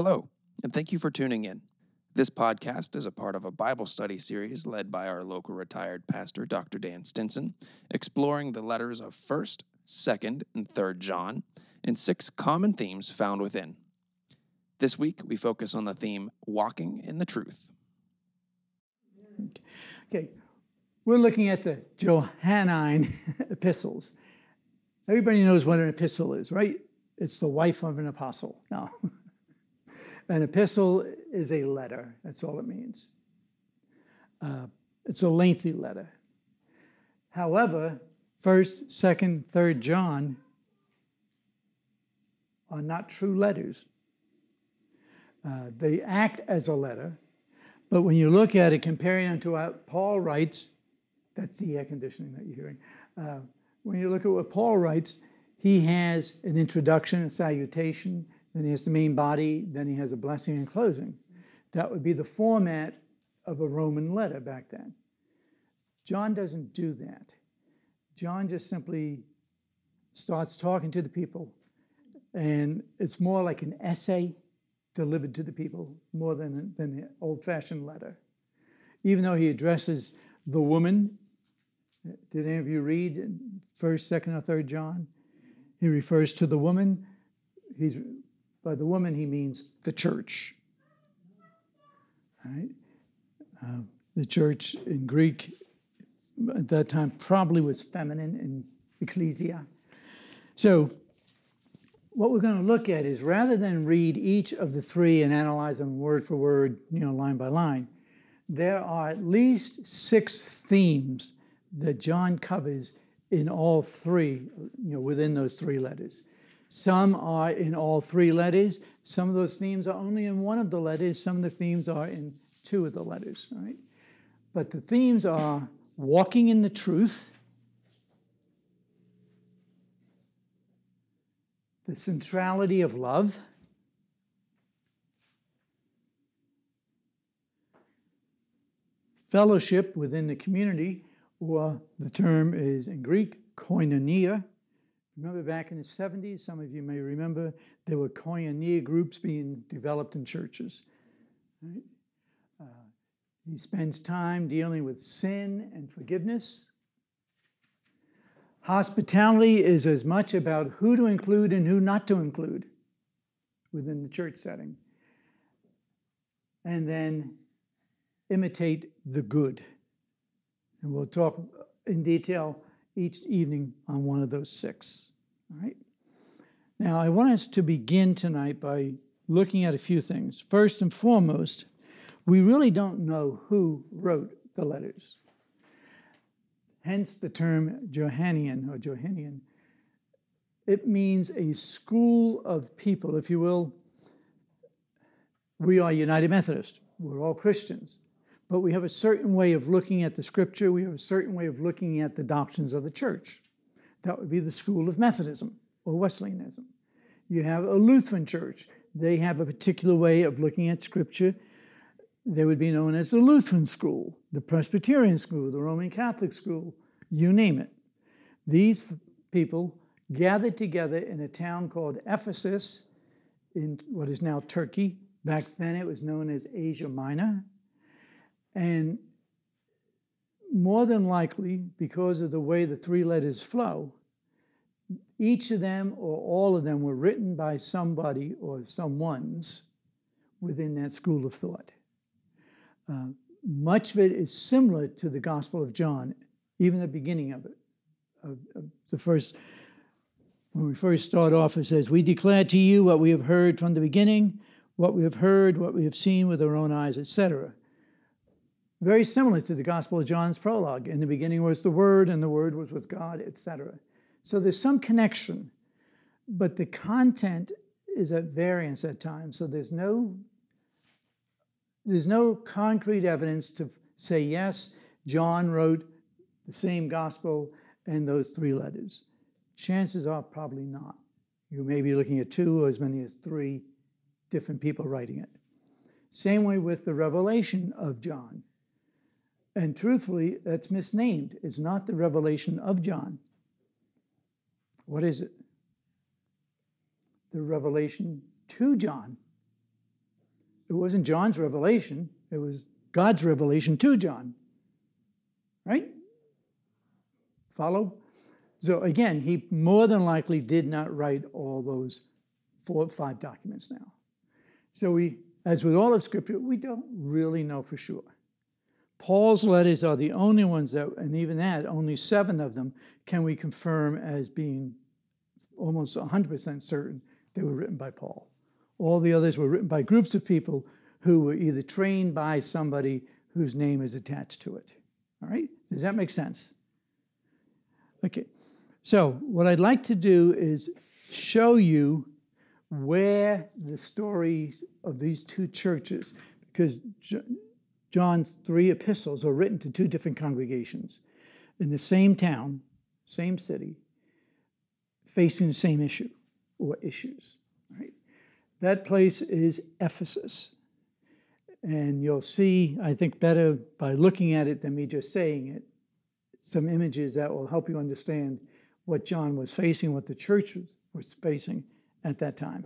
Hello, and thank you for tuning in. This podcast is a part of a Bible study series led by our local retired pastor, Dr. Dan Stinson, exploring the letters of 1st, 2nd, and 3rd John, and 6 common themes found within. This week, we focus on the theme, Walking in the Truth. Okay, we're looking at the Johannine epistles. Everybody knows what an epistle is, right? It's the wife of an apostle. No. An epistle is a letter. That's all it means. It's a lengthy letter. However, 1st, 2nd, 3rd John are not true letters. They act as a letter, but when you look at it, comparing it to what Paul writes, that's the air conditioning that you're hearing. When you look at what Paul writes, he has an introduction, a salutation, then he has the main body, then he has a blessing and closing. That would be the format of a Roman letter back then. John doesn't do that. John just simply starts talking to the people, and it's more like an essay delivered to the people, more than the old-fashioned letter. Even though he addresses the woman, did any of you read 1st, 2nd, or 3rd John? He refers to the woman. By the woman, he means the church. All right? The church in Greek at that time probably was feminine in ecclesia. So what we're going to look at is rather than read each of the three and analyze them word for word, line by line, there are at least 6 themes that John covers in all three, within those 3 letters. Some are in all 3 letters. Some of those themes are only in one of the letters. Some of the themes are in 2 of the letters, right? But the themes are walking in the truth, the centrality of love, fellowship within the community, or the term is in Greek, koinonia. Remember back in the 70s, some of you may remember, there were koinonia groups being developed in churches. Right? He spends time dealing with sin and forgiveness. Hospitality is as much about who to include and who not to include within the church setting. And then imitate the good. And we'll talk in detail each evening on one of those 6. All right. Now, I want us to begin tonight by looking at a few things. First and foremost, we really don't know who wrote the letters. Hence the term Johannine or Johannine. It means a school of people, if you will. We are United Methodist. We're all Christians. But we have a certain way of looking at the Scripture. We have a certain way of looking at the doctrines of the church. That would be the school of Methodism or Wesleyanism. You have a Lutheran church. They have a particular way of looking at Scripture. They would be known as the Lutheran school, the Presbyterian school, the Roman Catholic school, you name it. These people gathered together in a town called Ephesus in what is now Turkey. Back then it was known as Asia Minor. And more than likely, because of the way the 3 letters flow, each of them or all of them were written by somebody or someones within that school of thought. Much of it is similar to the Gospel of John, even the beginning of it. When we first start off, it says, "We declare to you what we have heard from the beginning, what we have heard, what we have seen with our own eyes," etc. Very similar to the Gospel of John's prologue. In the beginning was the Word, and the Word was with God, etc. So there's some connection, but the content is at variance at times. So there's no concrete evidence to say, yes, John wrote the same Gospel and those 3 letters. Chances are probably not. You may be looking at 2 or as many as 3 different people writing it. Same way with the revelation of John. And truthfully, that's misnamed. It's not the revelation of John. What is it? The revelation to John it wasn't John's revelation. It was God's revelation to John. Right? Follow? So again, he more than likely did not write all those 4 or 5 documents now. So we, as with all of Scripture, we don't really know for sure. Paul's letters are the only ones that, and even that, only 7 of them can we confirm as being almost 100% certain they were written by Paul. All the others were written by groups of people who were either trained by somebody whose name is attached to it. All right? Does that make sense? Okay. So what I'd like to do is show you where the stories of these 2 churches, because John's 3 epistles are written to 2 different congregations in the same town, same city, facing the same issue or issues. Right? That place is Ephesus. And you'll see, I think, better by looking at it than me just saying it, some images that will help you understand what John was facing, what the church was facing at that time.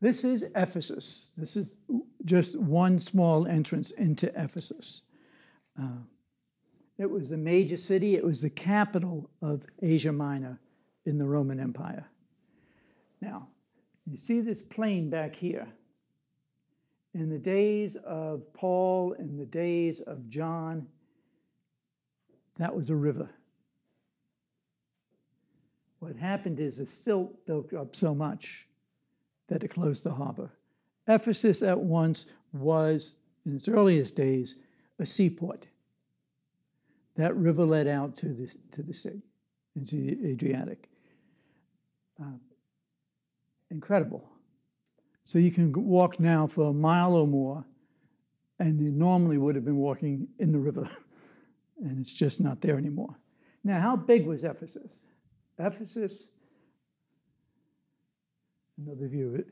This is Ephesus. This is just one small entrance into Ephesus. It was the major city. It was the capital of Asia Minor in the Roman Empire. Now, you see this plain back here. In the days of Paul, in the days of John, that was a river. What happened is the silt built up so much that it closed the harbor. Ephesus at once was, in its earliest days, a seaport. That river led out to the sea, into the Adriatic. Incredible. So you can walk now for a mile or more, and you normally would have been walking in the river, and it's just not there anymore. Now, how big was Ephesus? Ephesus, another view of it,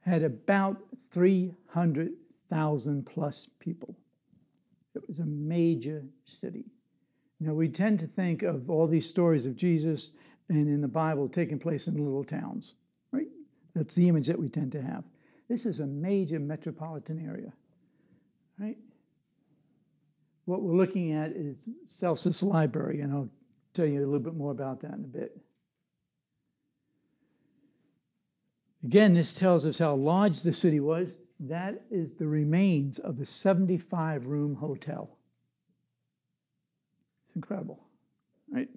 had about 300,000 plus people. It was a major city. Now, we tend to think of all these stories of Jesus and in the Bible taking place in little towns, right? That's the image that we tend to have. This is a major metropolitan area, right? What we're looking at is Celsus Library, and I'll tell you a little bit more about that in a bit. Again, this tells us how large the city was. That is the remains of a 75-room hotel. It's incredible, right?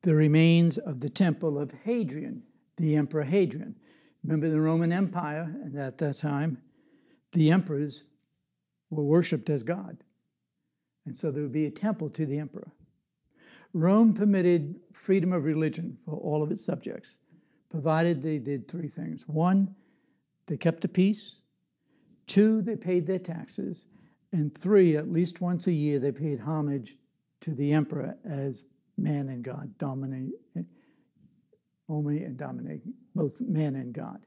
The remains of the temple of Hadrian, the Emperor Hadrian. Remember the Roman Empire, and at that time, the emperors were worshipped as God. And so there would be a temple to the emperor. Rome permitted freedom of religion for all of its subjects, provided they did 3 things. 1, they kept the peace. 2, they paid their taxes. And 3, at least once a year, they paid homage to the emperor as man and God, dominate, omni and dominate, both man and God.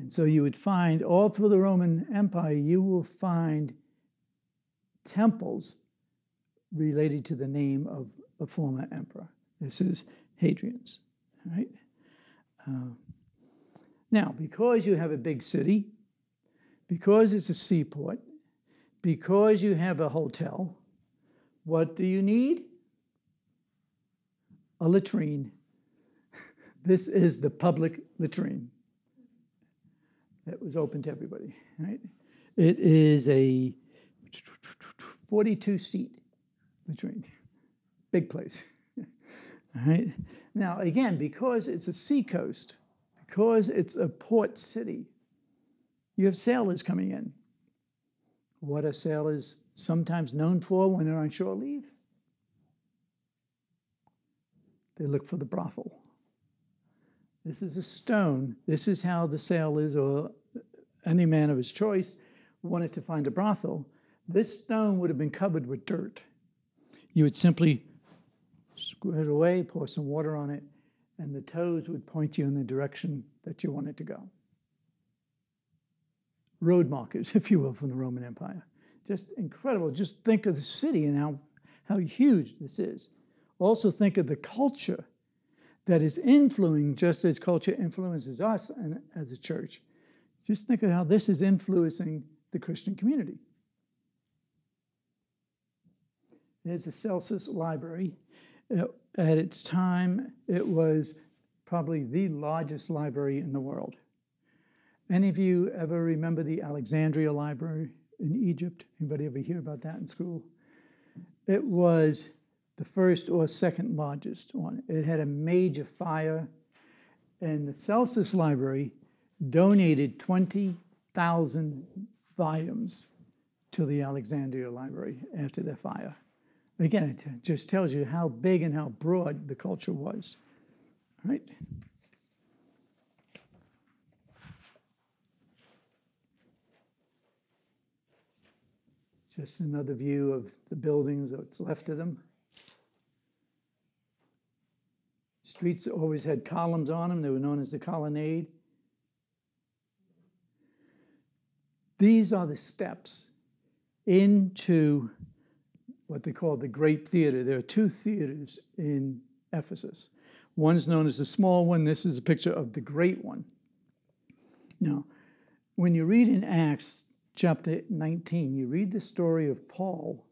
And so you would find, all through the Roman Empire, you will find temples related to the name of a former emperor. This is Hadrian's, right? Now, because you have a big city, because it's a seaport, because you have a hotel, what do you need? A latrine. This is the public latrine. It was open to everybody, right? It is a 42-seat latrine. Big place. All right. Now, again, because it's a seacoast, because it's a port city, you have sailors coming in. What are sailors sometimes known for when they're on shore leave? They look for the brothel. This is a stone. This is how the sailors, or any man of his choice, wanted to find a brothel. This stone would have been covered with dirt. You would simply squirt it away, pour some water on it, and the toes would point you in the direction that you wanted to go. Road markers, if you will, from the Roman Empire. Just incredible. Just think of the city and how huge this is. Also think of the culture that is influencing, just as culture influences us and as a church. Just think of how this is influencing the Christian community. There's the Celsus Library. At its time, it was probably the largest library in the world. Any of you ever remember the Alexandria Library in Egypt? Anybody ever hear about that in school? It was the first or second largest one. It had a major fire, and the Celsus Library donated 20,000 volumes to the Alexandria Library after the fire. Again, it just tells you how big and how broad the culture was. All right. Just another view of the buildings, what's left of them. Streets always had columns on them. They were known as the colonnade. These are the steps into what they call the Great Theater. There are two theaters in Ephesus. One's known as the small one. This is a picture of the great one. Now, when you read in Acts chapter 19, you read the story of Paul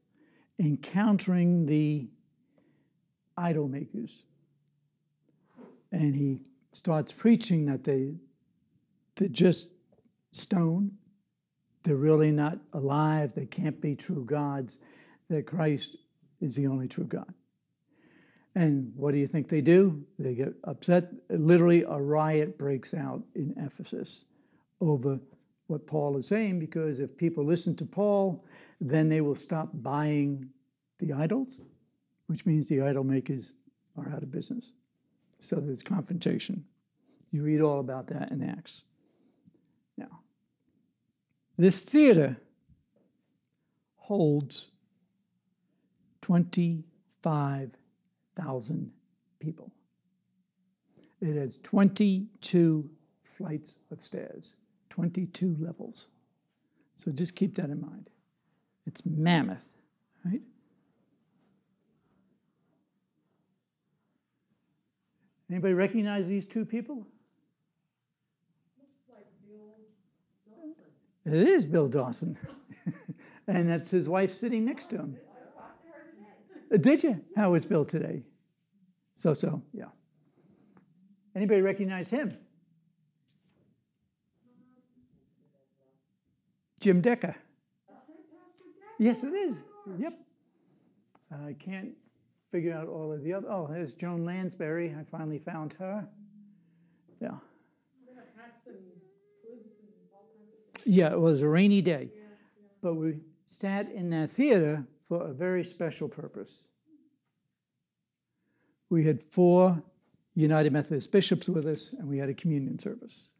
encountering the idol makers. And he starts preaching that they're just stone. They're really not alive. They can't be true gods. That Christ is the only true God. And what do you think they do? They get upset. Literally, a riot breaks out in Ephesus over what Paul is saying, because if people listen to Paul, then they will stop buying the idols, which means the idol makers are out of business. So there's confrontation. You read all about that in Acts. Now, this theater holds 25,000 people. It has 22 flights of stairs, 22 levels. So just keep that in mind. It's mammoth, right? Anybody recognize these two people? Looks like Bill Dawson. It is Bill Dawson. And that's his wife sitting next to him. Did you? How was Bill today? So, yeah. Anybody recognize him? Jim Decker. Yes, it is. Yep. I can't figure out all of the other. Oh, there's Joan Lansbury. I finally found her. Yeah. Yeah, it was a rainy day. But we sat in that theater for a very special purpose. We had 4 United Methodist bishops with us, and we had a communion service.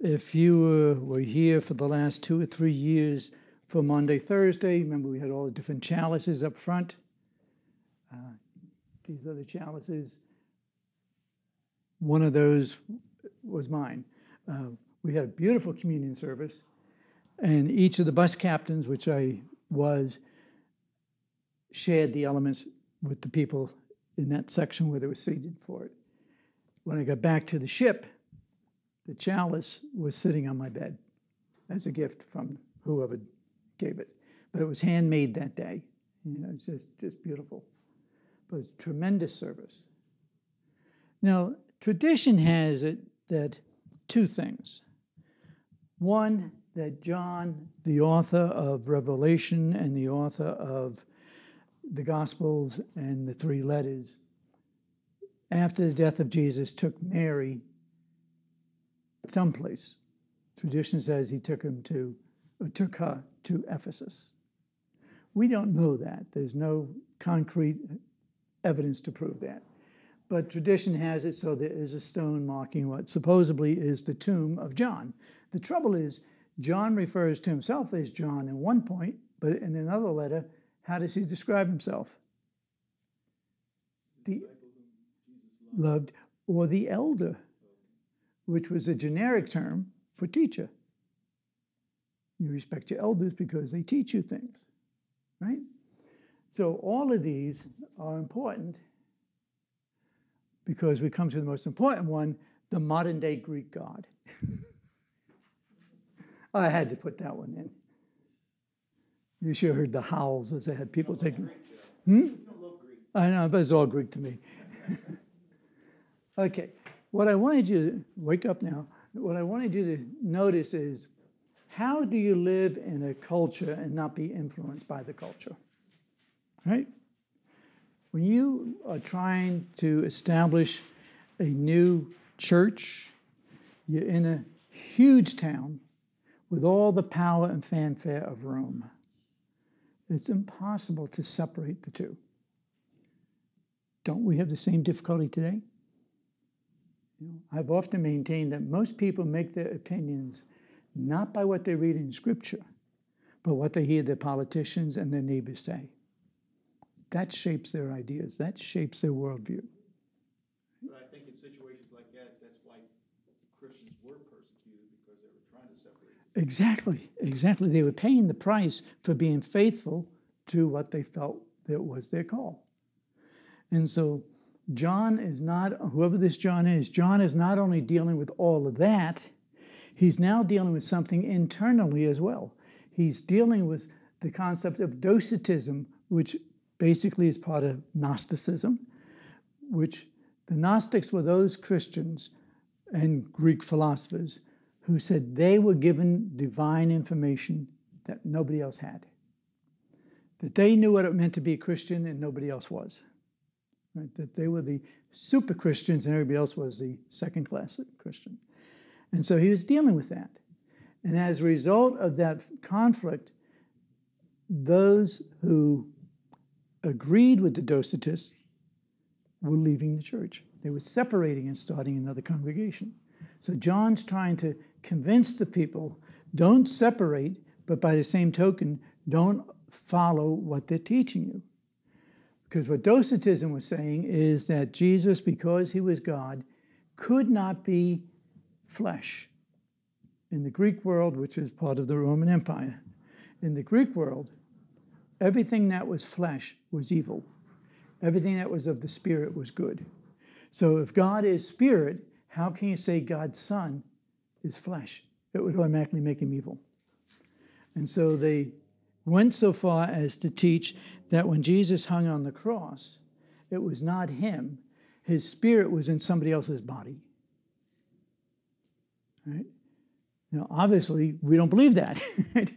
If you were here for the last 2 or 3 years for Monday, Thursday, remember we had all the different chalices up front. These are the chalices. One of those was mine. We had a beautiful communion service, and each of the bus captains, which I was, shared the elements with the people in that section where they were seated for it. When I got back to the ship, the chalice was sitting on my bed as a gift from whoever gave it. But it was handmade that day. You know, it's just beautiful. But it's tremendous service. Now, tradition has it that 2 things. One, that John, the author of Revelation and the author of the Gospels and the 3 letters, after the death of Jesus, took Mary someplace. Tradition says he took her to Ephesus. We don't know that. There's no concrete evidence to prove that. But tradition has it, so there is a stone marking what supposedly is the tomb of John. The trouble is, John refers to himself as John in one point, but in another letter, how does he describe himself? The loved, or the elder, which was a generic term for teacher. You respect your elders because they teach you things, right? So all of these are important because we come to the most important one, the modern-day Greek god. I had to put that one in. You sure heard the howls as I had people taking... You don't love Greek. I know, but it's all Greek to me. Okay, what I wanted you to... Wake up now. What I wanted you to notice is, how do you live in a culture and not be influenced by the culture? Right? When you are trying to establish a new church, you're in a huge town with all the power and fanfare of Rome. It's impossible to separate the two. Don't we have the same difficulty today? I've often maintained that most people make their opinions not by what they read in Scripture, but what they hear their politicians and their neighbors say. That shapes their ideas. That shapes their worldview. But I think in situations like that, that's why Christians were persecuted, because they were trying to separate. Exactly, exactly. They were paying the price for being faithful to what they felt that was their call. And so John is not, whoever this John is not only dealing with all of that, he's now dealing with something internally as well. He's dealing with the concept of docetism, which basically is part of Gnosticism, which the Gnostics were those Christians and Greek philosophers who said they were given divine information that nobody else had, that they knew what it meant to be a Christian and nobody else was, right? That they were the super Christians and everybody else was the second-class Christian. And so he was dealing with that. And as a result of that conflict, those who agreed with the Docetists were leaving the church. They were separating and starting another congregation. So John's trying to convince the people, don't separate, but by the same token, don't follow what they're teaching you. Because what Docetism was saying is that Jesus, because he was God, could not be flesh. In the Greek world, which is part of the Roman Empire, in the Greek world, everything that was flesh was evil. Everything that was of the Spirit was good. So if God is Spirit, how can you say God's Son is flesh? It would automatically make him evil. And so they went so far as to teach that when Jesus hung on the cross, it was not him. His spirit was in somebody else's body. Right? Now, obviously, we don't believe that. Right?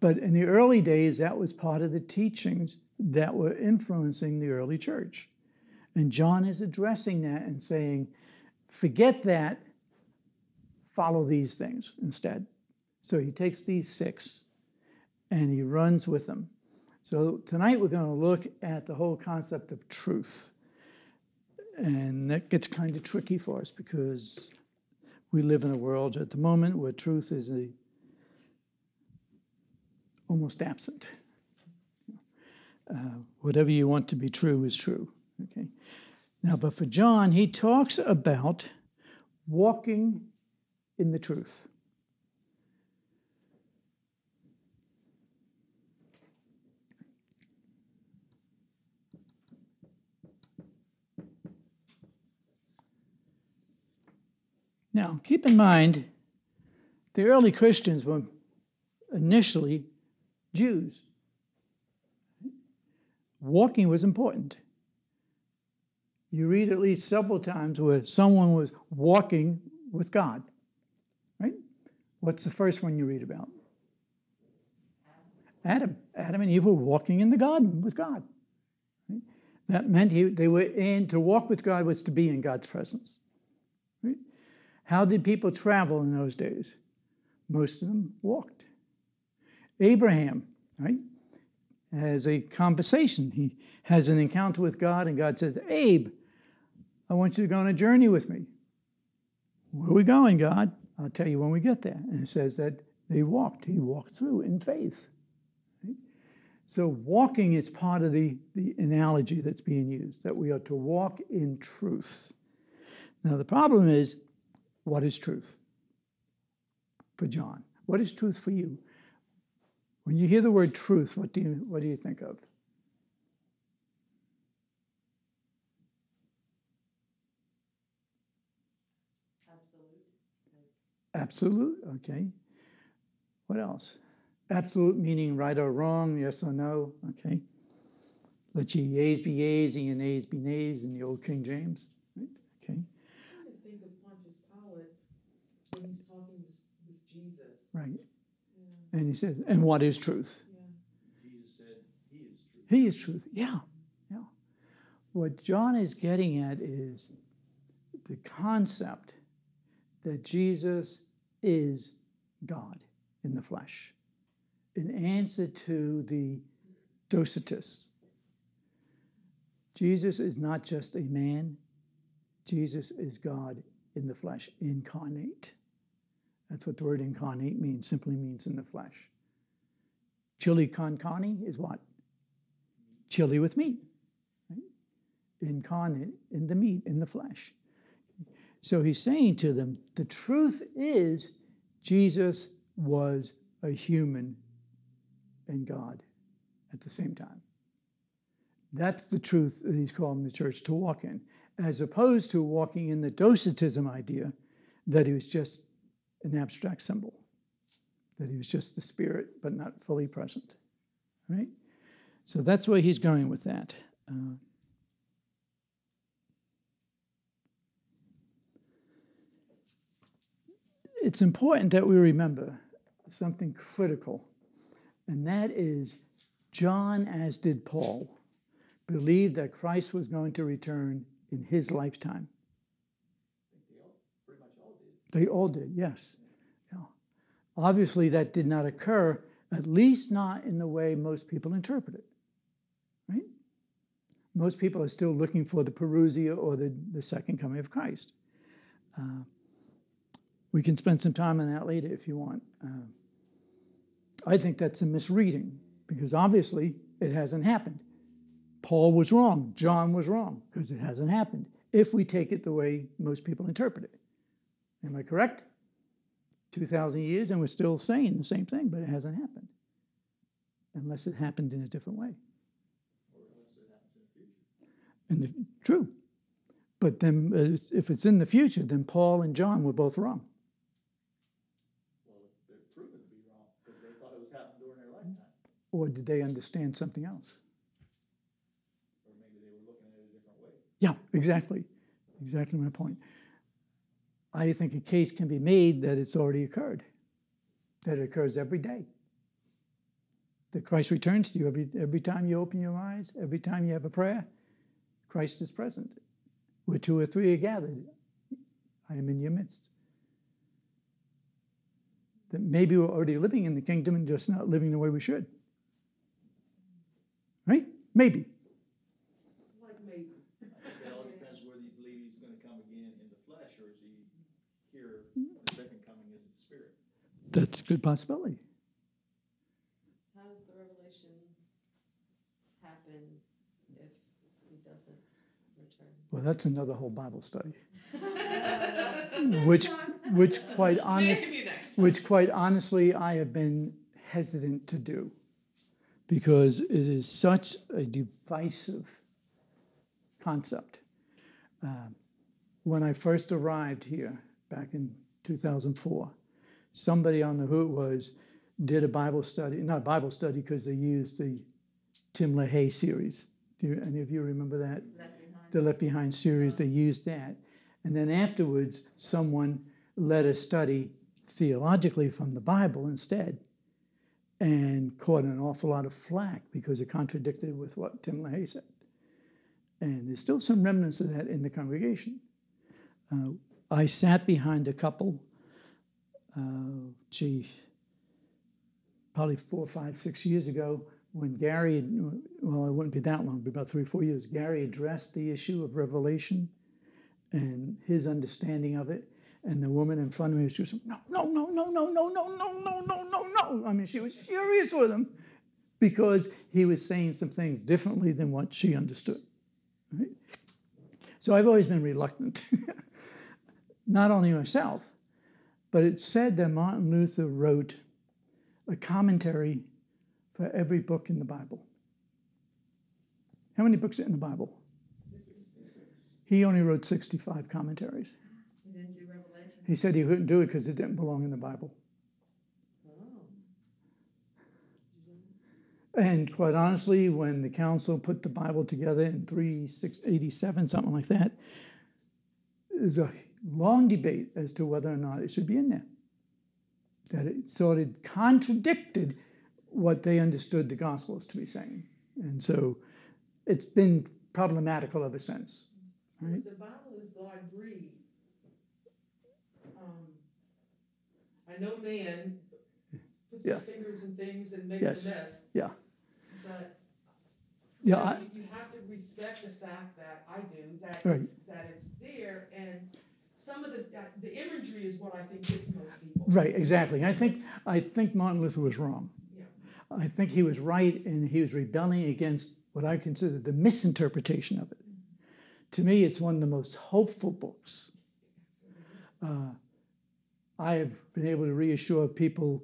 But in the early days, that was part of the teachings that were influencing the early church. And John is addressing that and saying, forget that, follow these things instead. So he takes these six and he runs with them. So tonight we're going to look at the whole concept of truth. And that gets kind of tricky for us because we live in a world at the moment where truth is almost absent. Whatever you want to be true is true. Okay. Now, but for John, he talks about walking in the truth. Now, keep in mind, the early Christians were initially Jews. Walking was important. You read at least several times where someone was walking with God, right? What's the first one you read about? Adam. Adam and Eve were walking in the garden with God. Right? That meant they were in, to walk with God was to be in God's presence. How did people travel in those days? Most of them walked. Abraham, right, has a conversation. He has an encounter with God, and God says, Abe, I want you to go on a journey with me. Where are we going, God? I'll tell you when we get there. And it says that they walked. He walked through in faith. Right? So walking is part of the analogy that's being used, that we are to walk in truth. Now, the problem is, what is truth for John? What is truth for you? When you hear the word truth, what do you think of? Absolute, okay. What else? Absolute meaning right or wrong, yes or no, okay. Let your yeas be yeas and your nays be nays in the old King James, right? Okay. I think of Pontius Pilate when he's talking with Jesus. Right. Yeah. And he says, and what is truth? Yeah. Jesus said, he is truth. He is truth, yeah, yeah. What John is getting at is the concept that Jesus is God in the flesh, in answer to the Docetists. Jesus is not just a man, Jesus is God in the flesh, incarnate. That's what the word incarnate means, simply means in the flesh. Chili con carne is what? Chili with meat, right? Incarnate in the meat, in the flesh. So he's saying to them, the truth is Jesus was a human and God at the same time. That's the truth that he's calling the church to walk in, as opposed to walking in the Docetism idea that he was just an abstract symbol, that he was just the spirit but not fully present, right? So that's where he's going with that. It's important that we remember something critical, and that is John, as did Paul, believed that Christ was going to return in his lifetime. They all did, yes. Yeah. Obviously, that did not occur, at least not in the way most people interpret it, right? Most people are still looking for the parousia or the second coming of Christ. We can spend some time on that later if you want. I think that's a misreading because obviously it hasn't happened. Paul was wrong. John was wrong because it hasn't happened if we take it the way most people interpret it. Am I correct? 2,000 years and we're still saying the same thing, but it hasn't happened unless it happened in a different way. And true. But then if it's in the future, then Paul and John were both wrong. Proven to be wrong because they thought it was happening during their lifetime. Or did they understand something else? Or maybe they were looking at it a different way. Yeah, exactly. Exactly my point. I think a case can be made that it's already occurred, that it occurs every day, that Christ returns to you every time you open your eyes, every time you have a prayer, Christ is present. Where two or three are gathered, I am in your midst. That maybe we're already living in the kingdom and just not living the way we should. Right? Maybe. Like maybe. It all depends whether you believe he's going to come again in the flesh or is he here when the second coming is the spirit. That's a good possibility. How does the revelation happen if he doesn't? Well, that's another whole Bible study, which quite honestly, I have been hesitant to do, because it is such a divisive concept. When I first arrived here back in 2004, somebody on the Who It Was did a Bible study, not Bible study because they used the Tim LaHaye series. Do any of you remember that? The Left Behind series, they used that. And then afterwards, someone led a study theologically from the Bible instead and caught an awful lot of flack because it contradicted with what Tim LaHaye said. And there's still some remnants of that in the congregation. I sat behind a couple, probably 4, 5, 6 years ago, when Gary, well, it wouldn't be that long, but about 3 or 4 years, Gary addressed the issue of Revelation and his understanding of it. And the woman in front of me was just, no. I mean, she was furious with him because he was saying some things differently than what she understood. Right? So I've always been reluctant, not only myself, but it's said that Martin Luther wrote a commentary for every book in the Bible. How many books are in the Bible? 66. He only wrote 65 commentaries. He didn't do Revelation. He said he couldn't do it because it didn't belong in the Bible. Oh. And quite honestly, when the council put the Bible together in 8687, something like that, there's a long debate as to whether or not it should be in there. That it sort of contradicted what they understood the Gospels to be saying. And so it's been problematical ever since. Right? The Bible is God breathed. I know man puts his fingers in things and makes a mess. But you have to respect the fact that it's there, and some of the imagery is what I think gets most people. Right, exactly. I think Martin Luther was wrong. Yeah. I think he was right, and he was rebelling against what I consider the misinterpretation of it. To me, it's one of the most hopeful books. I have been able to reassure people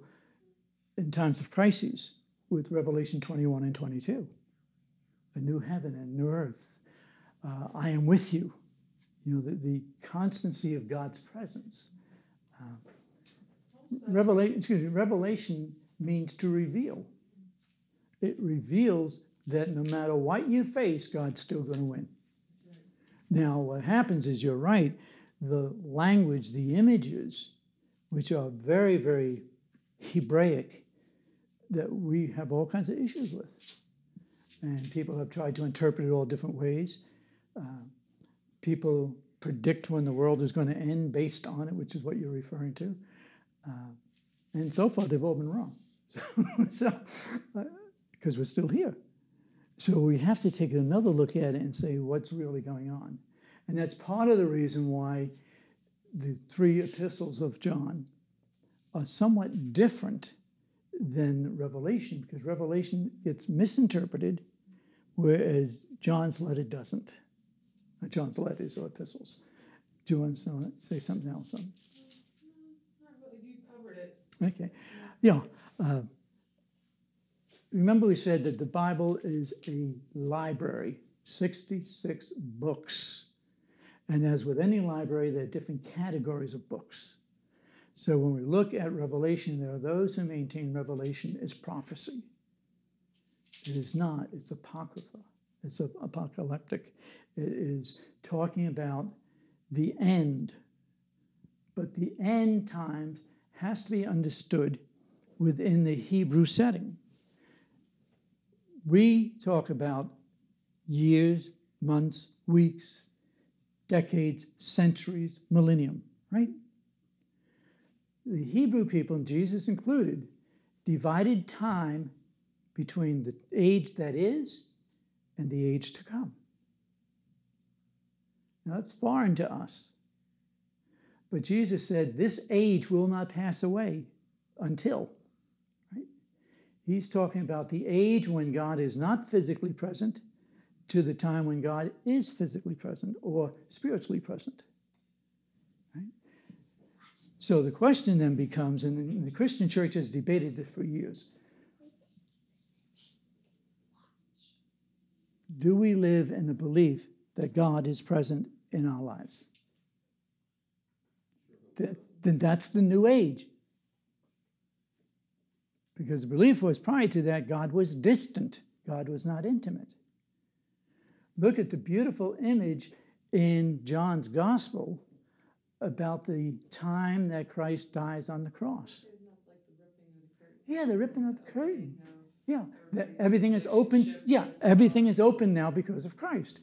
in times of crises with Revelation 21 and 22. A new heaven and new earth. I am with you. You know, the constancy of God's presence. Revelation means to reveal. It reveals that no matter what you face, God's still going to win. Now, what happens is, you're right, the language, the images, which are very, very Hebraic, that we have all kinds of issues with. And people have tried to interpret it all different ways. People predict when the world is going to end based on it, which is what you're referring to. And so far, they've all been wrong. Because we're still here. So we have to take another look at it and say, what's really going on? And that's part of the reason why the three epistles of John are somewhat different than Revelation, because Revelation gets misinterpreted, whereas John's letter doesn't. John's letters or epistles. Do you want to say something else? No, not really. You covered it. Okay. Yeah. Remember we said that the Bible is a library, 66 books. And as with any library, there are different categories of books. So when we look at Revelation, there are those who maintain Revelation is prophecy. It is not. It's apocrypha. It's apocalyptic. It is talking about the end. But the end times has to be understood within the Hebrew setting. We talk about years, months, weeks, decades, centuries, millennium, right? The Hebrew people, and Jesus included, divided time between the age that is and the age to come. Now, that's foreign to us. But Jesus said, this age will not pass away until. Right? He's talking about the age when God is not physically present to the time when God is physically present or spiritually present. Right? So the question then becomes, and the Christian church has debated this for years, do we live in the belief that God is present in our lives? Then that's the new age. Because the belief was prior to that, God was distant. God was not intimate. Look at the beautiful image in John's Gospel about the time that Christ dies on the cross. Yeah, the ripping of the curtain. Yeah, everything is open. Yeah, everything is open now because of Christ.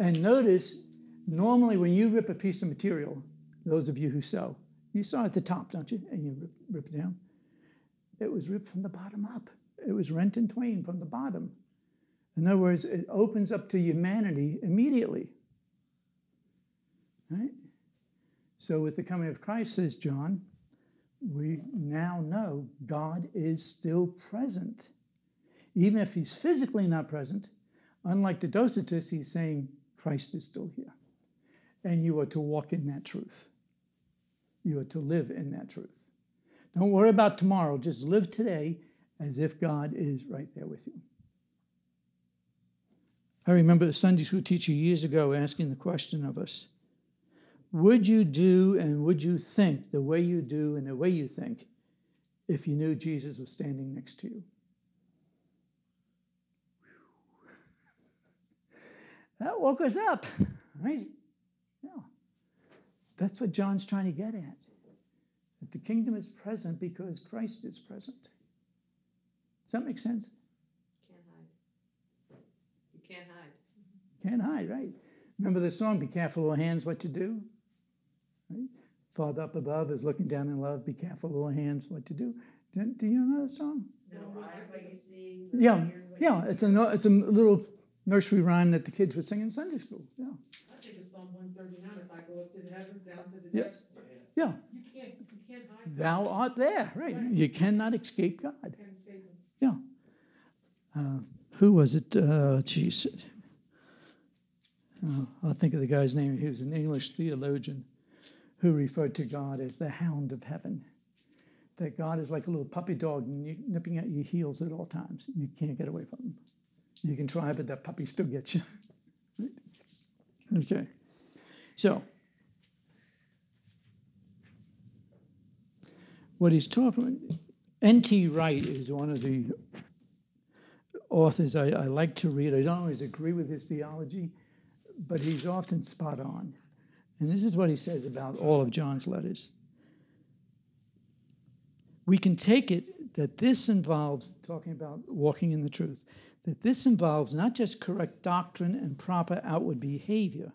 And notice, normally when you rip a piece of material, those of you who sew, you sew at the top, don't you? And you rip it down. It was ripped from the bottom up. It was rent in twain from the bottom. In other words, it opens up to humanity immediately. Right? So with the coming of Christ, says John, we now know God is still present. Even if he's physically not present, unlike the Docetists, he's saying Christ is still here. And you are to walk in that truth. You are to live in that truth. Don't worry about tomorrow. Just live today as if God is right there with you. I remember the Sunday school teacher years ago asking the question of us, would you do and would you think the way you do and the way you think if you knew Jesus was standing next to you? That woke us up, right? Yeah. That's what John's trying to get at. That the kingdom is present because Christ is present. Does that make sense? Can't hide. You can't hide. Can't hide, right? Remember the song, "Be careful, little hands, what you do." Right? Father up above is looking down in love. Be careful, little hands, what you do. Do you know that song? No eyes, what you see. Yeah, yeah. It's a little nursery rhyme that the kids would sing in Sunday school. Yeah. I think it's Psalm 139. If I go up to the heavens, down to the depths. Yeah. Yeah. You can't hide. Thou art there, right? You cannot escape God. You can't save him. Yeah. Who was it? Jesus. I'll think of the guy's name. He was an English theologian who referred to God as the hound of heaven. That God is like a little puppy dog nipping at your heels at all times. You can't get away from him. You can try, but that puppy still gets you. Right? Okay. So, what he's talking about, N.T. Wright is one of the authors I like to read. I don't always agree with his theology, but he's often spot on. And this is what he says about all of John's letters. We can take it that this involves, talking about walking in the truth, that this involves not just correct doctrine and proper outward behavior,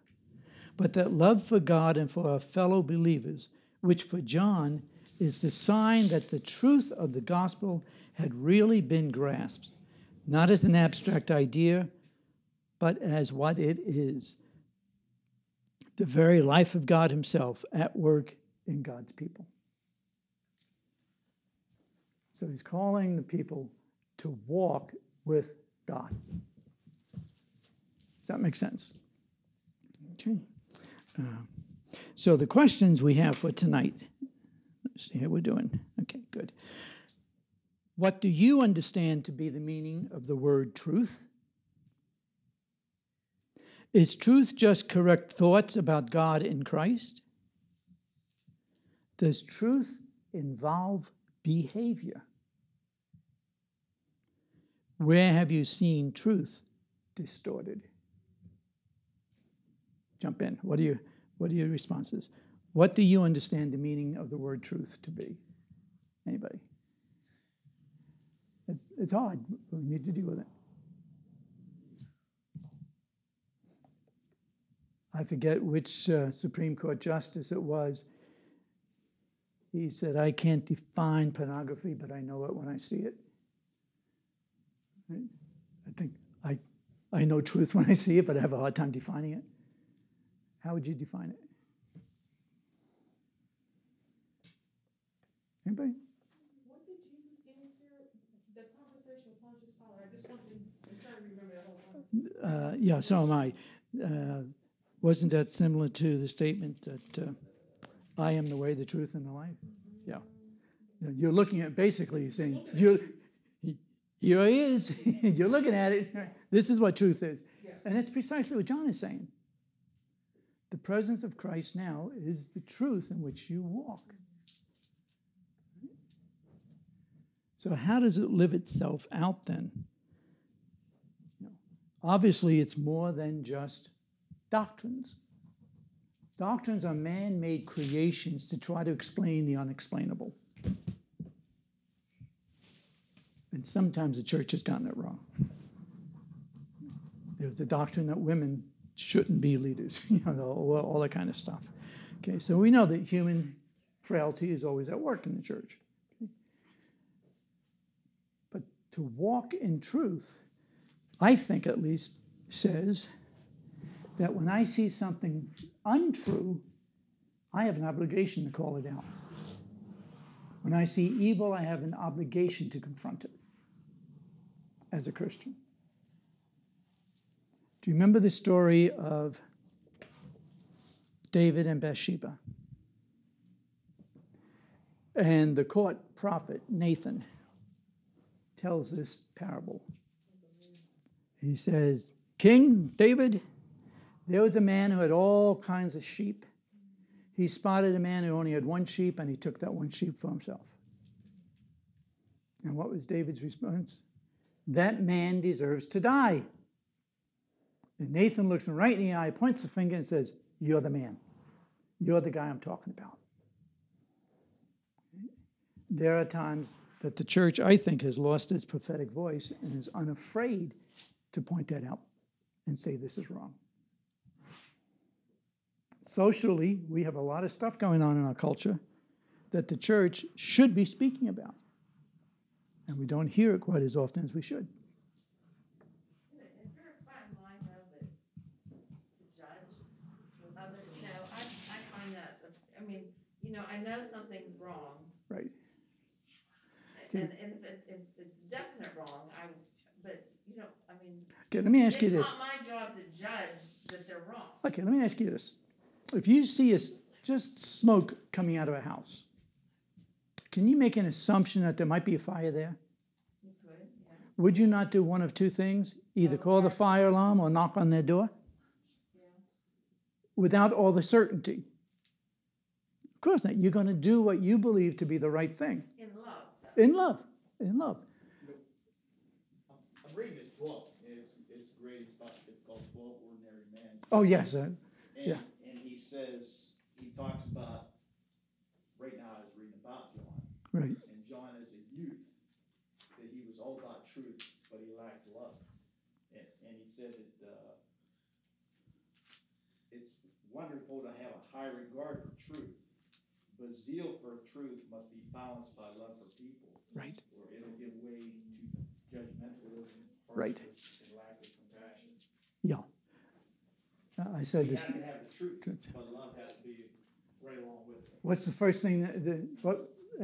but that love for God and for our fellow believers, which for John is the sign that the truth of the gospel had really been grasped, not as an abstract idea, but as what it is, the very life of God himself at work in God's people. So he's calling the people to walk with God. Does that make sense? Okay. So the questions we have for tonight. Let's see how we're doing. Okay, good. What do you understand to be the meaning of the word truth? Is truth just correct thoughts about God in Christ? Does truth involve behavior? Where have you seen truth distorted? Jump in. What are your responses? What do you understand the meaning of the word truth to be? Anybody? It's hard. We need to deal with it. I forget which Supreme Court justice it was. He said, I can't define pornography, but I know it when I see it. Right? I think I know truth when I see it, but I have a hard time defining it. How would you define it? Anybody? What did Jesus answer the conversation with Pontius Pilate? I'm trying to remember that whole time. Yeah, so am I. Wasn't that similar to the statement that I am the way, the truth, and the life? Yeah. You're looking at basically saying, here it is. You're looking at it. This is what truth is. Yes. And that's precisely what John is saying. The presence of Christ now is the truth in which you walk. So how does it live itself out then? Obviously, it's more than just doctrines. Doctrines are man-made creations to try to explain the unexplainable. And sometimes the church has gotten it wrong. There was a doctrine that women shouldn't be leaders, all that kind of stuff. Okay, so we know that human frailty is always at work in the church. Okay? But to walk in truth, I think at least, says that when I see something untrue, I have an obligation to call it out. When I see evil, I have an obligation to confront it as a Christian. Do you remember the story of David and Bathsheba? And the court prophet, Nathan, tells this parable. He says, King David, there was a man who had all kinds of sheep. He spotted a man who only had one sheep, and he took that one sheep for himself. And what was David's response? That man deserves to die. And Nathan looks him right in the eye, points the finger, and says, you're the man. You're the guy I'm talking about. There are times that the church, I think, has lost its prophetic voice and is unafraid to point that out and say this is wrong. Socially, we have a lot of stuff going on in our culture that the church should be speaking about. And we don't hear it quite as often as we should. Is there a fine line, though, to judge other? I find that, I know something's wrong. Right. And if it's definite wrong, Okay, let me ask you this. It's not my job to judge that they're wrong. Okay, let me ask you this. If you see just smoke coming out of a house, can you make an assumption that there might be a fire there? You could, yeah. Would you not do one of two things? Either call the fire alarm or knock on their door? Yeah. Without all the certainty. Of course not. You're going to do what you believe to be the right thing. In love. Though. In love. In love. I'm reading this book. It's great. It's called 12 Ordinary Men. Oh, yes. Yeah. He says, he talks about, right now I was reading about John. Right. And John as a youth, that he was all about truth, but he lacked love. And he said that it's wonderful to have a high regard for truth, but zeal for truth must be balanced by love for people. Right. Or it'll give way to judgmentalism, harshness, right, and lack of compassion. Yeah. I said this. You have the truth, but love has to be right along with it. What's the first thing?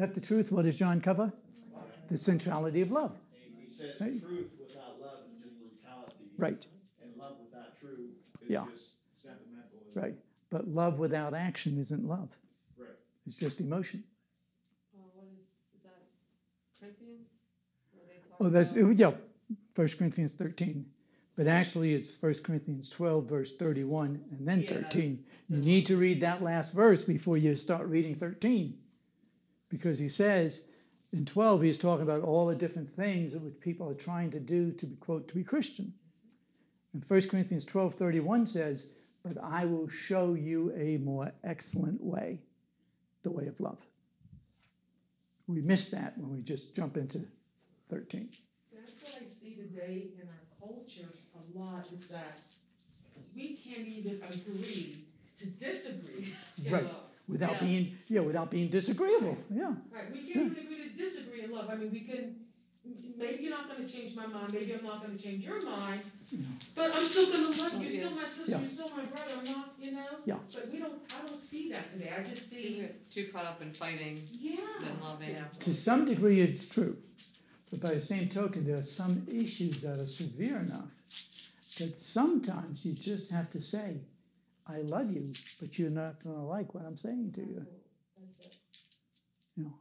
After truth, what does John cover? Right. The centrality of love. And he says truth without love is just brutality. Right. And love without truth is just sentimental. Right. But love without action isn't love. Right. It's just emotion. What is that? Corinthians? Yeah. 1 Corinthians 13. But actually, it's 1 Corinthians 12, verse 31, and then 13. You need to read that last verse before you start reading 13. Because he says, in 12, he's talking about all the different things that people are trying to do to be, quote, to be Christian. And 1 Corinthians 12, 31 says, but I will show you a more excellent way, the way of love. We miss that when we just jump into 13. That's what I see today in our culture a lot, is that we can't even agree to disagree. Right. Love. Without being disagreeable. Yeah. Right. We can't even agree to disagree in love. I mean, we can. Maybe you're not going to change my mind. Maybe I'm not going to change your mind. No. But I'm still going to love you. You're still my sister. Yeah. You're still my brother. I'm not. Yeah. But we don't. I don't see that today. I just see too caught up in fighting. Yeah. Than loving. To some degree, it's true. But by the same token, there are some issues that are severe enough that sometimes you just have to say, I love you, but you're not going to like what I'm saying to you. That's it. You know,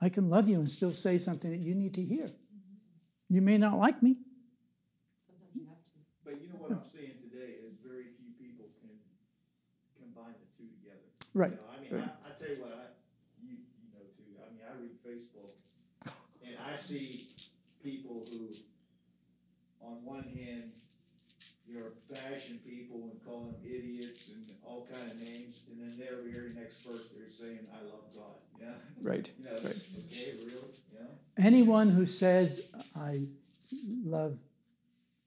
I can love you and still say something that you need to hear. Mm-hmm. You may not like me. Sometimes you have to. But you know what I'm saying today is very few people can combine the two together. Right. You know, I tell you what, you know too. I read Facebook. And I see people who, on one hand, you're bashing people and calling them idiots and all kind of names, and then there we hear the next verse, they're saying, I love God. Yeah. Right. Right. Okay, really? Yeah. Anyone who says, I love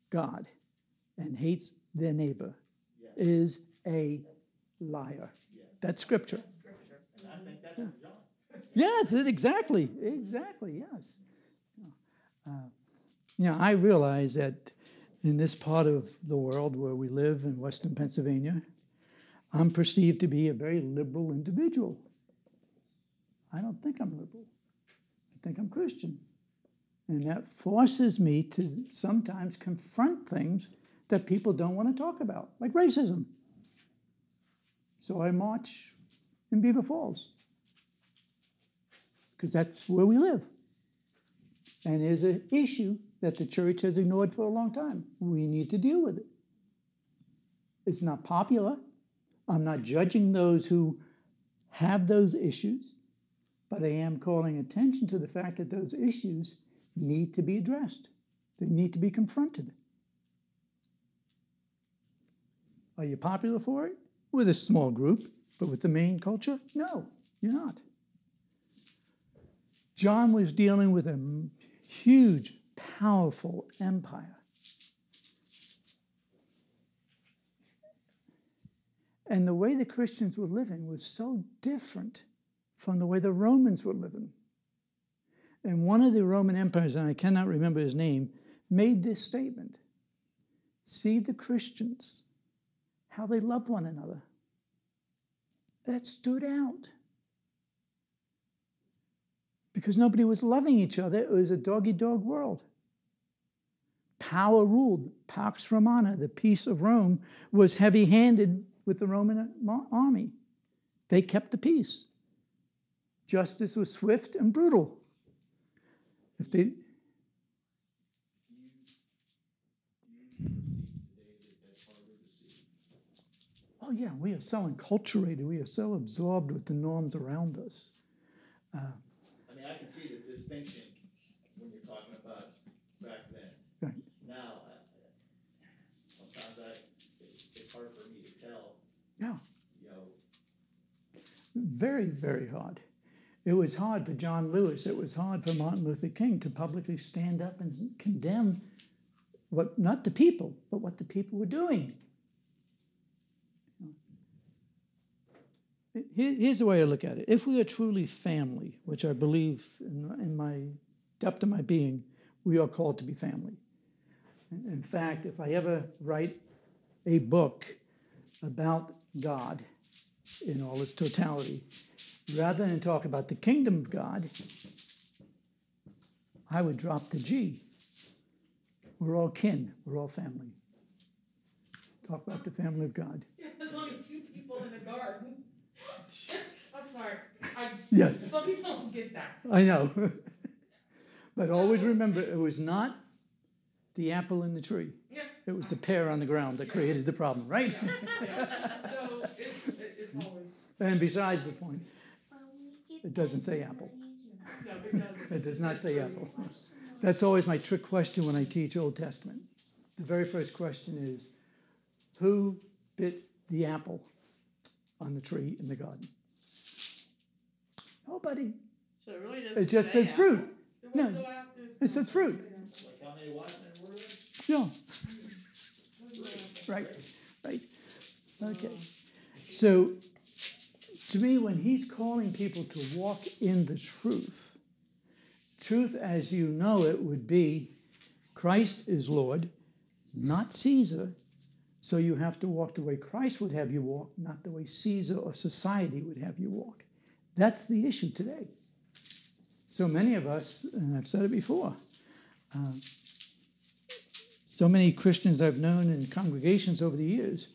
God and hates their neighbor is a liar. Yes. That's scripture. That's scripture. And I think that's what John. Yes, exactly. Exactly, yes. I realize that in this part of the world where we live in Western Pennsylvania, I'm perceived to be a very liberal individual. I don't think I'm liberal. I think I'm Christian. And that forces me to sometimes confront things that people don't want to talk about, like racism. So I march in Beaver Falls. Because that's where we live. and is an issue that the church has ignored for a long time. We need to deal with it. It's not popular. I'm not judging those who have those issues, but I am calling attention to the fact that those issues need to be addressed. They need to be confronted. Are you popular for it? With a small group, but with the main culture? No, you're not. John was dealing with a huge, powerful empire. And the way the Christians were living was so different from the way the Romans were living. And one of the Roman emperors, and I cannot remember his name, made this statement. See the Christians, how they love one another. That stood out. Because nobody was loving each other. It was a dog-eat-dog world. Power ruled. Pax Romana, the peace of Rome, was heavy-handed with the Roman army. They kept the peace. Justice was swift and brutal. If they... Oh, yeah, we are so enculturated. We are so absorbed with the norms around us. I can see the distinction when you're talking about back then. Right. Now, sometimes it's hard for me to tell. Yeah. You know. Very, very hard. It was hard for John Lewis. It was hard for Martin Luther King to publicly stand up and condemn what, not the people, but what the people were doing. Here's the way I look at it. If we are truly family, which I believe in my depth of my being, we are called to be family. In fact, if I ever write a book about God in all its totality, rather than talk about the kingdom of God, I would drop the G. We're all kin. We're all family. Talk about the family of God. There's only two people in a garden. That's hard. Yes. Some people don't get that. I know. But always remember, it was not the apple in the tree. Yeah. It was the pear on the ground that created the problem, right? Yeah. So it's always... And besides the point, it doesn't say apple. No, it doesn't. It does not say apple. That's always my trick question when I teach Old Testament. The very first question is, who bit the apple on the tree in the garden? Nobody. So it really doesn't. It just says apple. Fruit. No, it says fruit. Like how many wives there were? Yeah. Right. Okay. So, to me, when he's calling people to walk in the truth as you know it would be, Christ is Lord, not Caesar. So you have to walk the way Christ would have you walk, not the way Caesar or society would have you walk. That's the issue today. So many of us, and I've said it before, so many Christians I've known in congregations over the years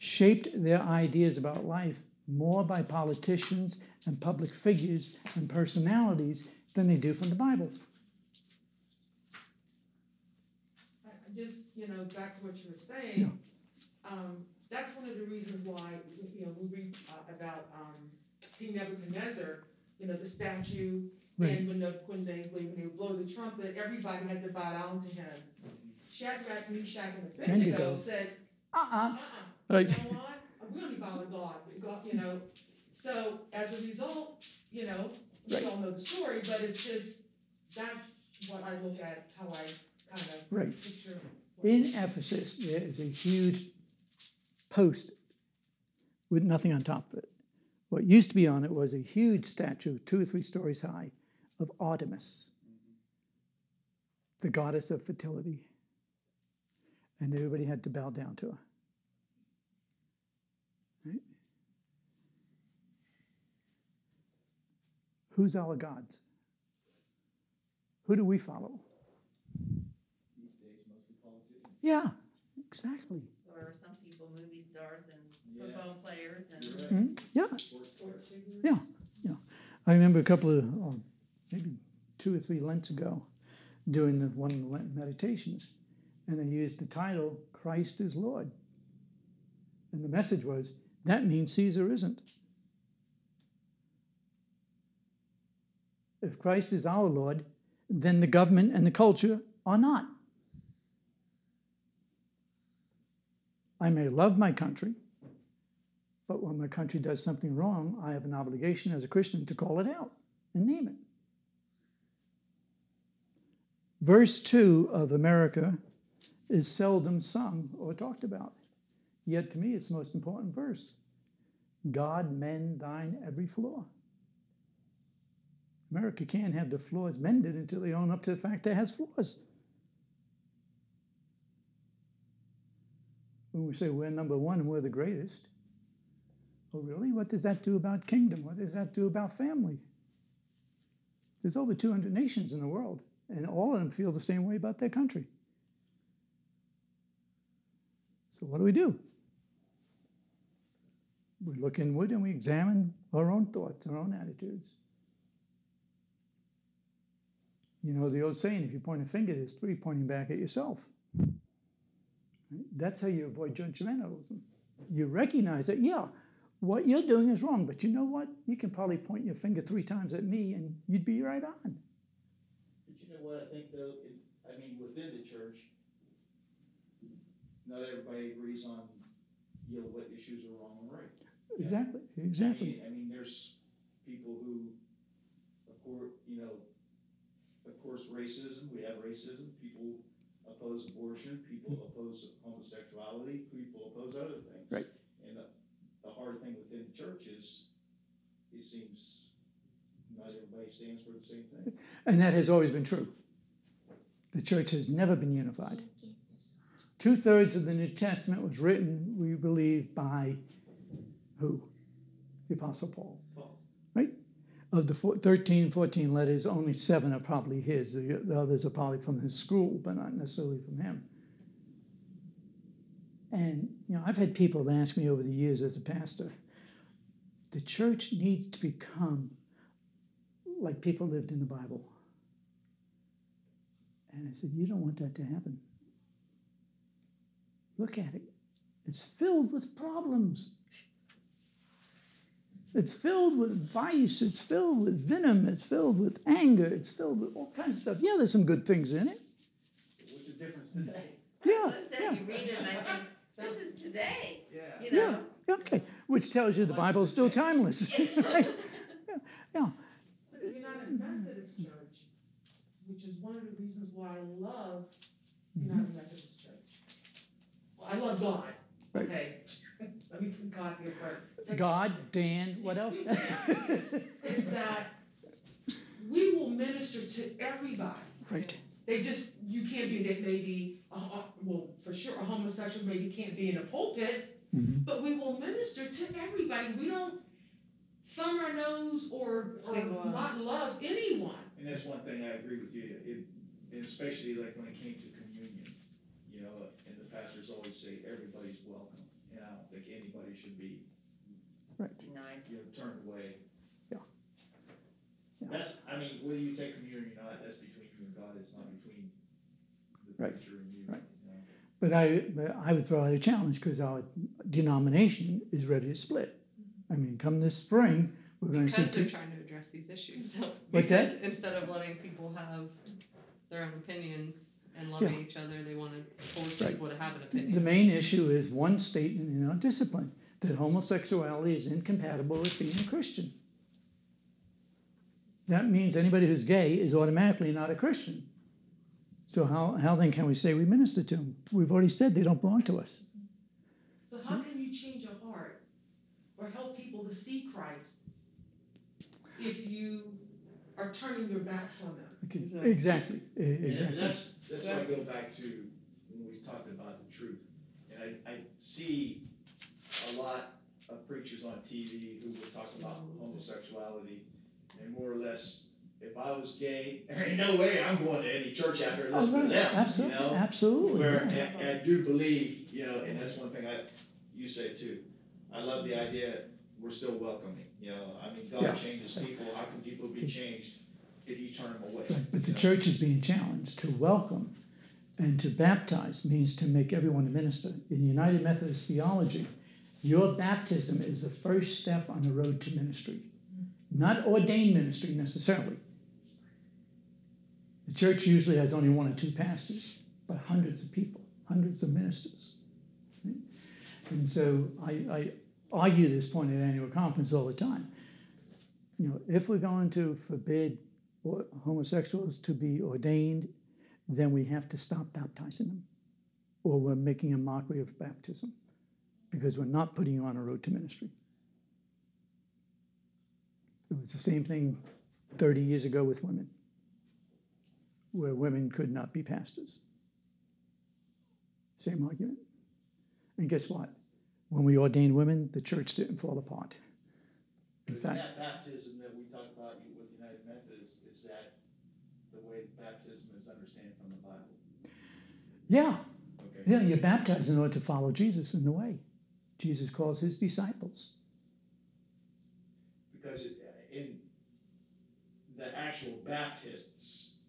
shaped their ideas about life more by politicians and public figures and personalities than they do from the Bible. I just, back to what you were saying. Yeah. That's one of the reasons why, we read about King Nebuchadnezzar, the statue, right. And when they would blow the trumpet, everybody had to bow down to him. Shadrach, Meshach, and Abednego said, right. You know what? I'm really bowing to God, So as a result, we right. all know the story, but it's just, that's what I look at, how I kind of right. picture. In Ephesus, there is a huge post with nothing on top of it. What used to be on it was a huge statue, 2 or 3 stories high, of Artemis, the goddess of fertility. And everybody had to bow down to her. Right? Who's our gods? Who do we follow? Yeah, exactly. Or some people, movie stars and football players. And Yeah. I remember a couple of, maybe 2 or 3 Lents ago, doing one of the Lenten meditations, and they used the title, Christ is Lord. And the message was, that means Caesar isn't. If Christ is our Lord, then the government and the culture are not. I may love my country, but when my country does something wrong, I have an obligation as a Christian to call it out and name it. Verse 2 of America is seldom sung or talked about. Yet to me, it's the most important verse. God mend thine every flaw. America can't have the flaws mended until they own up to the fact that it has flaws. When we say we're number one and we're the greatest, oh really? What does that do about kingdom? What does that do about family? There's over 200 nations in the world, and all of them feel the same way about their country. So what do? We look inward and we examine our own thoughts, our own attitudes. You know the old saying, if you point a finger, there's three pointing back at yourself. That's how you avoid judgmentalism. You recognize that, yeah, what you're doing is wrong, but you know what? You can probably point your finger three times at me and you'd be right on. But you know what I think, though? Within the church, not everybody agrees on what issues are wrong and right. Exactly. There's people who, of course, racism. We have racism. People oppose abortion. People oppose homosexuality. People oppose other things. Right. And the hard thing within the church is, it seems not everybody stands for the same thing. And that has always been true. The church has never been unified. 2/3 of the New Testament was written, we believe, by who? The Apostle Paul. Right? Of the 14 letters, only 7 are probably his. The others are probably from his school, but not necessarily from him. And, I've had people ask me over the years as a pastor, the church needs to become like people lived in the Bible. And I said, you don't want that to happen. Look at it. It's filled with problems. It's filled with vice. It's filled with venom. It's filled with anger. It's filled with all kinds of stuff. Yeah, there's some good things in it. What's the difference today? Yeah. You read it and I think, this is today. Yeah. Yeah. Okay. Which tells you the Bible is still timeless. Right? Yeah. But if you're not a Methodist church, which is one of the reasons why I love you're not a Methodist church. I love God. Right. Okay. Let me put God here first. God, Dan, what else? It's that we will minister to everybody. Right. They just, you can't be that maybe, for sure a homosexual maybe can't be in a pulpit, but we will minister to everybody. We don't thumb our nose or not love anyone. And that's one thing I agree with you, and especially like when it came to communion. And the pastors always say everybody's welcome. And I don't think anybody should be turned away. Yeah. That's whether you take communion or not, that's between you and God. It's not between the preacher and you. Right. But I would throw out a challenge because our denomination is ready to split. Come this spring, we're going to see. Because they're trying to address these issues. What's that? Instead of letting people have their own opinions and loving each other, they want to force people to have an opinion. The main issue is one statement in our discipline, that homosexuality is incompatible with being a Christian. That means anybody who's gay is automatically not a Christian. So how then can we say we minister to them? We've already said they don't belong to us. So how can you change a heart or help people to see Christ if you are turning your backs on them? Exactly. And that's why I go back to when we talked about the truth. And I see a lot of preachers on TV who will talk about homosexuality, and more or less, if I was gay, there ain't no way I'm going to any church after listening to them. Absolutely. Absolutely. I do believe, and that's one thing you say too. I love the idea we're still welcoming. God changes people. How can people be changed? if you turn them away. Right, but the church is being challenged to welcome and to baptize means to make everyone a minister. In United Methodist theology, your baptism is the first step on the road to ministry, not ordained ministry necessarily. The church usually has only one or two pastors, but hundreds of people, hundreds of ministers. Right? And so I argue this point at annual conference all the time. You know, if we're going to forbid homosexuals to be ordained, then we have to stop baptizing them, or we're making a mockery of baptism, because we're not putting you on a road to ministry. It was the same thing 30 years ago with women, where women could not be pastors. Same argument. And guess what? When we ordained women, the church didn't fall apart. In fact, that baptism that we talk about with United Methodists, is that the way baptism is understood from the Bible? Yeah. Okay. Yeah, you're baptized in order to follow Jesus in the way Jesus calls his disciples. Because in the actual Baptists,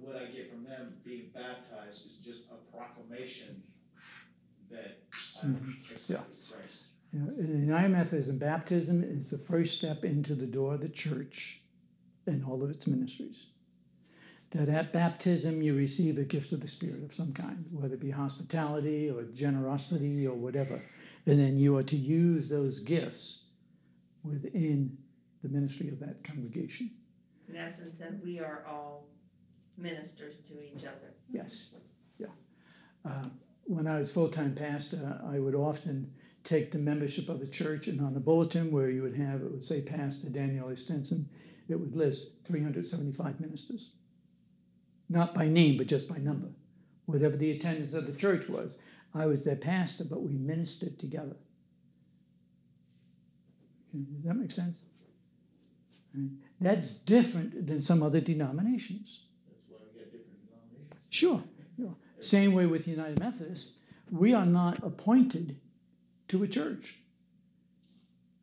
what I get from them being baptized is just a proclamation that accepts Christ. You know, in United Methodism, baptism is the first step into the door of the church and all of its ministries. That at baptism you receive a gift of the Spirit of some kind, whether it be hospitality or generosity or whatever, and then you are to use those gifts within the ministry of that congregation. In essence, that we are all ministers to each other. Yes, yeah. When I was full-time pastor, I would often take the membership of the church, and on the bulletin where you would have, it would say Pastor Daniel Stinson, it would list 375 ministers. Not by name, but just by number. Whatever the attendance of the church was, I was their pastor, but we ministered together. Okay, does that make sense? Right. That's different than some other denominations. That's why we got different denominations. Sure. Yeah. Same way with United Methodists. We are not appointed to a church.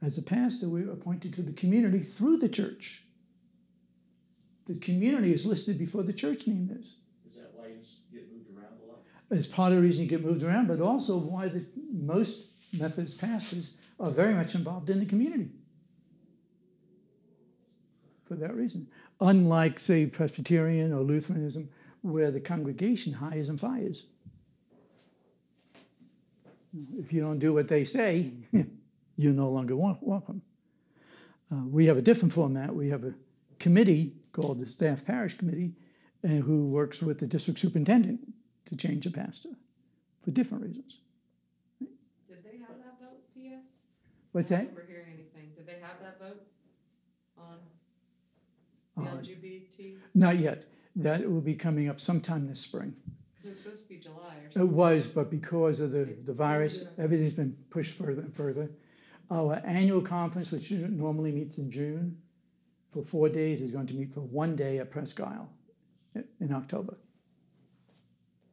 As a pastor, we're appointed to the community through the church. The community is listed before the church name is. Is that why you get moved around a lot? It's part of the reason you get moved around, but also why most Methodist pastors are very much involved in the community. For that reason. Unlike, say, Presbyterian or Lutheranism, where the congregation hires and fires. If you don't do what they say, you're no longer welcome. We have a different format. We have a committee called the Staff Parish Committee, and who works with the district superintendent to change a pastor for different reasons. Did they have that vote, P.S.? What's that? I don't remember hearing anything. Did they have that vote on LGBT? Not yet. That will be coming up sometime this spring. It was supposed to be July or something. It was, but because of the virus, everything's been pushed further and further. Our annual conference, which normally meets in June, for 4 days, is going to meet for 1 day at Presque Isle in October.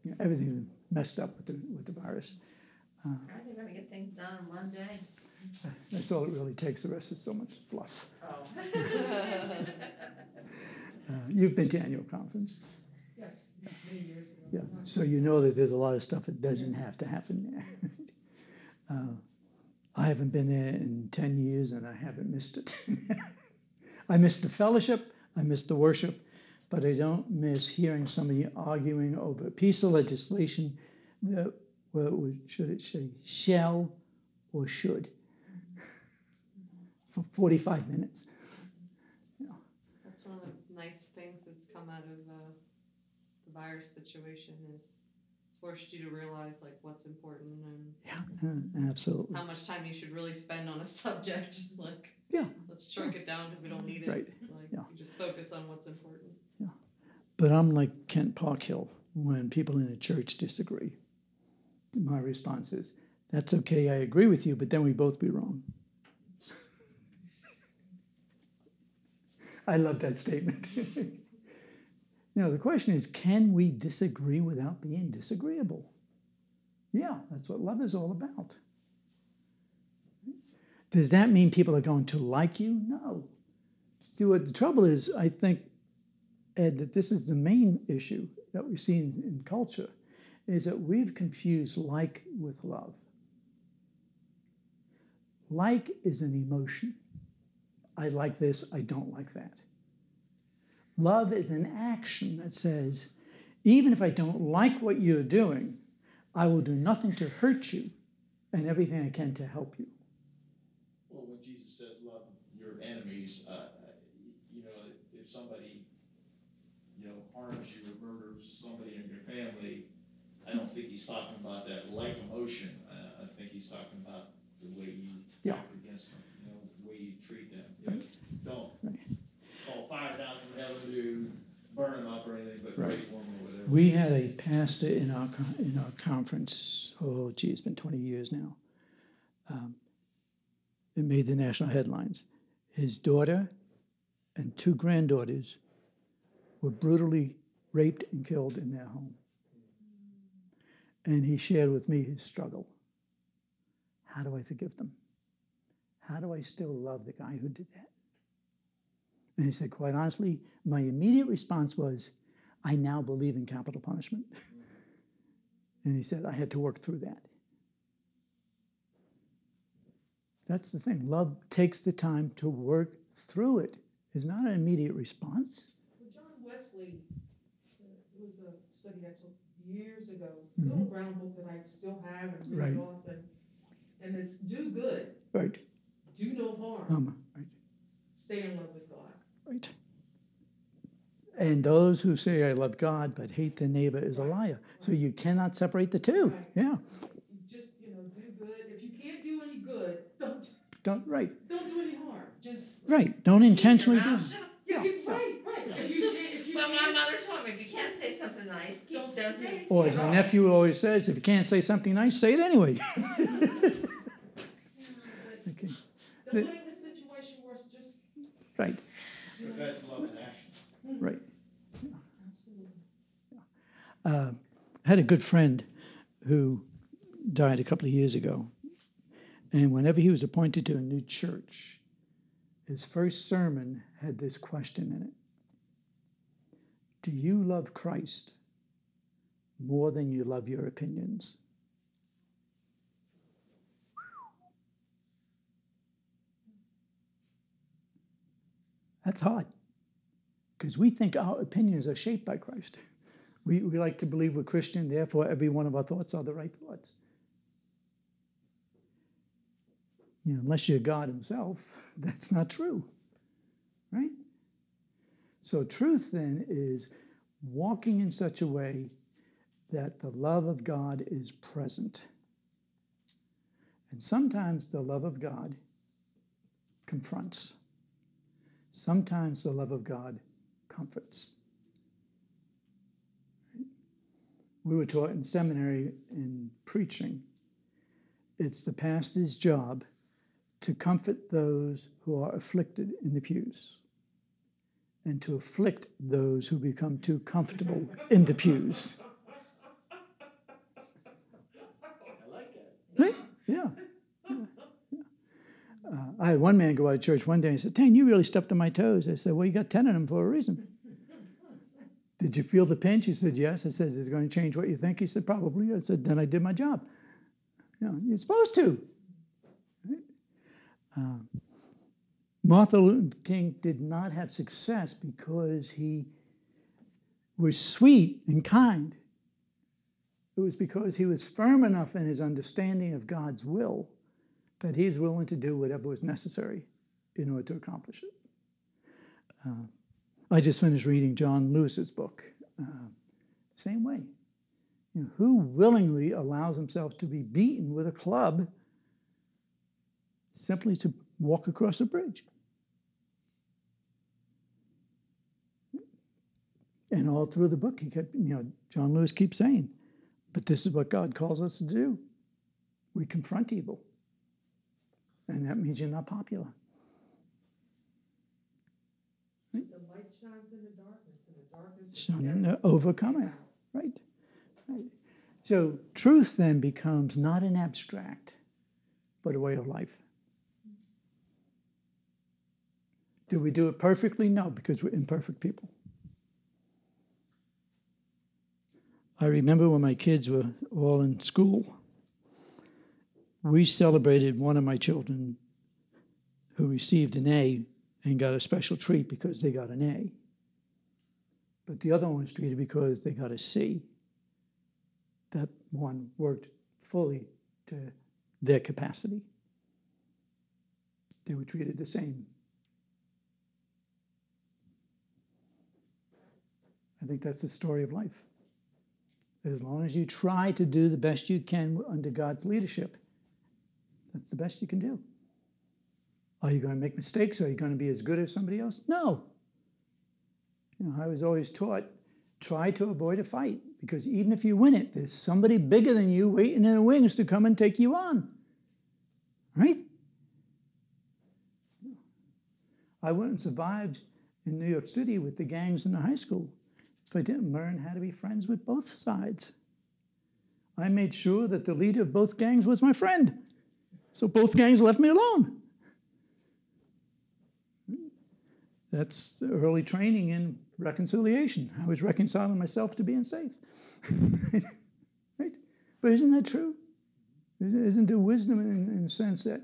You know, everything's messed up with the virus. How are they going to get things done in 1 day? That's all it really takes. The rest is so much fluff. Oh. You've been to annual conference. Yes, many years ago. Yeah, so you know that there's a lot of stuff that doesn't have to happen there. I haven't been there in 10 years, and I haven't missed it. I miss the fellowship, I miss the worship, but I don't miss hearing somebody arguing over a piece of legislation that, well, should it say shall or should, for 45 minutes. Yeah. That's one of the nice things that's come out of the virus situation is it's forced you to realize like what's important and absolutely how much time you should really spend on a subject. Like, yeah, let's shrink it down if we don't need it. Right. Like, yeah. You just focus on what's important. Yeah, but I'm like Kent Parkhill when people in a church disagree. My response is, "That's okay, I agree with you, but then we both be wrong." I love that statement. Now, the question is, can we disagree without being disagreeable? Yeah, that's what love is all about. Does that mean people are going to like you? No. The trouble is, I think, Ed, that this is the main issue that we've seen in culture, is that we've confused like with love. Like is an emotion. I like this, I don't like that. Love is an action that says, even if I don't like what you're doing, I will do nothing to hurt you and everything I can to help you. Well, when Jesus said love your enemies, if somebody, harms you or murders somebody in your family, I don't think he's talking about that like emotion. I think he's talking about the way you act against them, the way you treat them. Don't call fire down from heaven to burn them up or anything, but treat them or whatever. We had a pastor in our conference, it's been 20 years now. It made the national headlines. His daughter and two granddaughters were brutally raped and killed in their home. And he shared with me his struggle. How do I forgive them? How do I still love the guy who did that? And he said, quite honestly, my immediate response was, I now believe in capital punishment. And he said, I had to work through that. That's the thing. Love takes the time to work through it. It's not an immediate response. Well, John Wesley was a study actually years ago, mm-hmm. little brown book that I still have and read it often. And it's do good. Right. Do no harm. Right. Stay in love with God. Right. And those who say I love God but hate their neighbor is a liar. Right. So you cannot separate the two. Right. Yeah. Just, do good. If you can't do any good, don't do any harm. Just don't intentionally do. Yeah. Well, my mother told me, if you can't say something nice, don't say it. Or as my nephew always says, if you can't say something nice, say it anyway. Okay. Don't make the situation worse, just... Right. But that's love in action. Right. Yeah. Absolutely. Yeah. I had a good friend who died a couple of years ago, and whenever he was appointed to a new church, his first sermon had this question in it. Do you love Christ more than you love your opinions? That's hard, because we think our opinions are shaped by Christ. We like to believe we're Christian, therefore every one of our thoughts are the right thoughts. Unless you're God himself, that's not true, right? So truth, then, is walking in such a way that the love of God is present. And sometimes the love of God confronts. Sometimes the love of God comforts. We were taught in seminary in preaching, it's the pastor's job to comfort those who are afflicted in the pews, and to afflict those who become too comfortable in the pews. I like that. Right? Yeah. I had one man go out of church one day and said, "Dan, you really stepped on my toes." I said, "Well, you got 10 of them for a reason." "Did you feel the pinch?" He said, "Yes." I said, "Is it going to change what you think?" He said, "Probably." I said, "Then I did my job." You're supposed to. Right? Martin Luther King did not have success because he was sweet and kind. It was because he was firm enough in his understanding of God's will that he's willing to do whatever was necessary in order to accomplish it. I just finished reading John Lewis's book. Same way. Who willingly allows himself to be beaten with a club simply to walk across a bridge? And all through the book, he kept, John Lewis keeps saying, but this is what God calls us to do. We confront evil. And that means you're not popular. The light shines in the darkness, and the darkness shines overcoming. Right. So truth then becomes not an abstract, but a way of life. Do we do it perfectly? No, because we're imperfect people. I remember when my kids were all in school, we celebrated one of my children who received an A and got a special treat because they got an A. But the other one was treated because they got a C. That one worked fully to their capacity. They were treated the same. I think that's the story of life. As long as you try to do the best you can under God's leadership, that's the best you can do. Are you going to make mistakes? Are you going to be as good as somebody else? No. You know, I was always taught, try to avoid a fight, because even if you win it, there's somebody bigger than you waiting in the wings to come and take you on. Right? I wouldn't have survived in New York City with the gangs in the high school if I didn't learn how to be friends with both sides. I made sure that the leader of both gangs was my friend, so both gangs left me alone. That's early training in reconciliation. I was reconciling myself to being safe. Right? But isn't that true? Isn't there wisdom in the sense that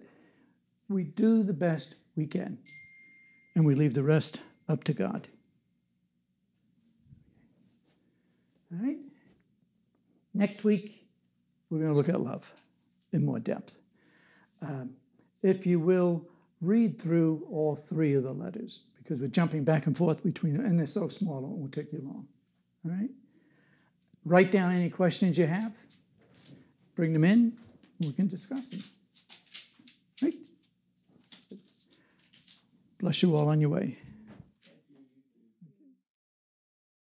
we do the best we can and we leave the rest up to God? All right? Next week, we're going to look at love in more depth. If you will, read through all three of the letters, because we're jumping back and forth between them, and they're so small, it won't take you long. All right? Write down any questions you have. Bring them in, and we can discuss them. Right? Bless you all on your way.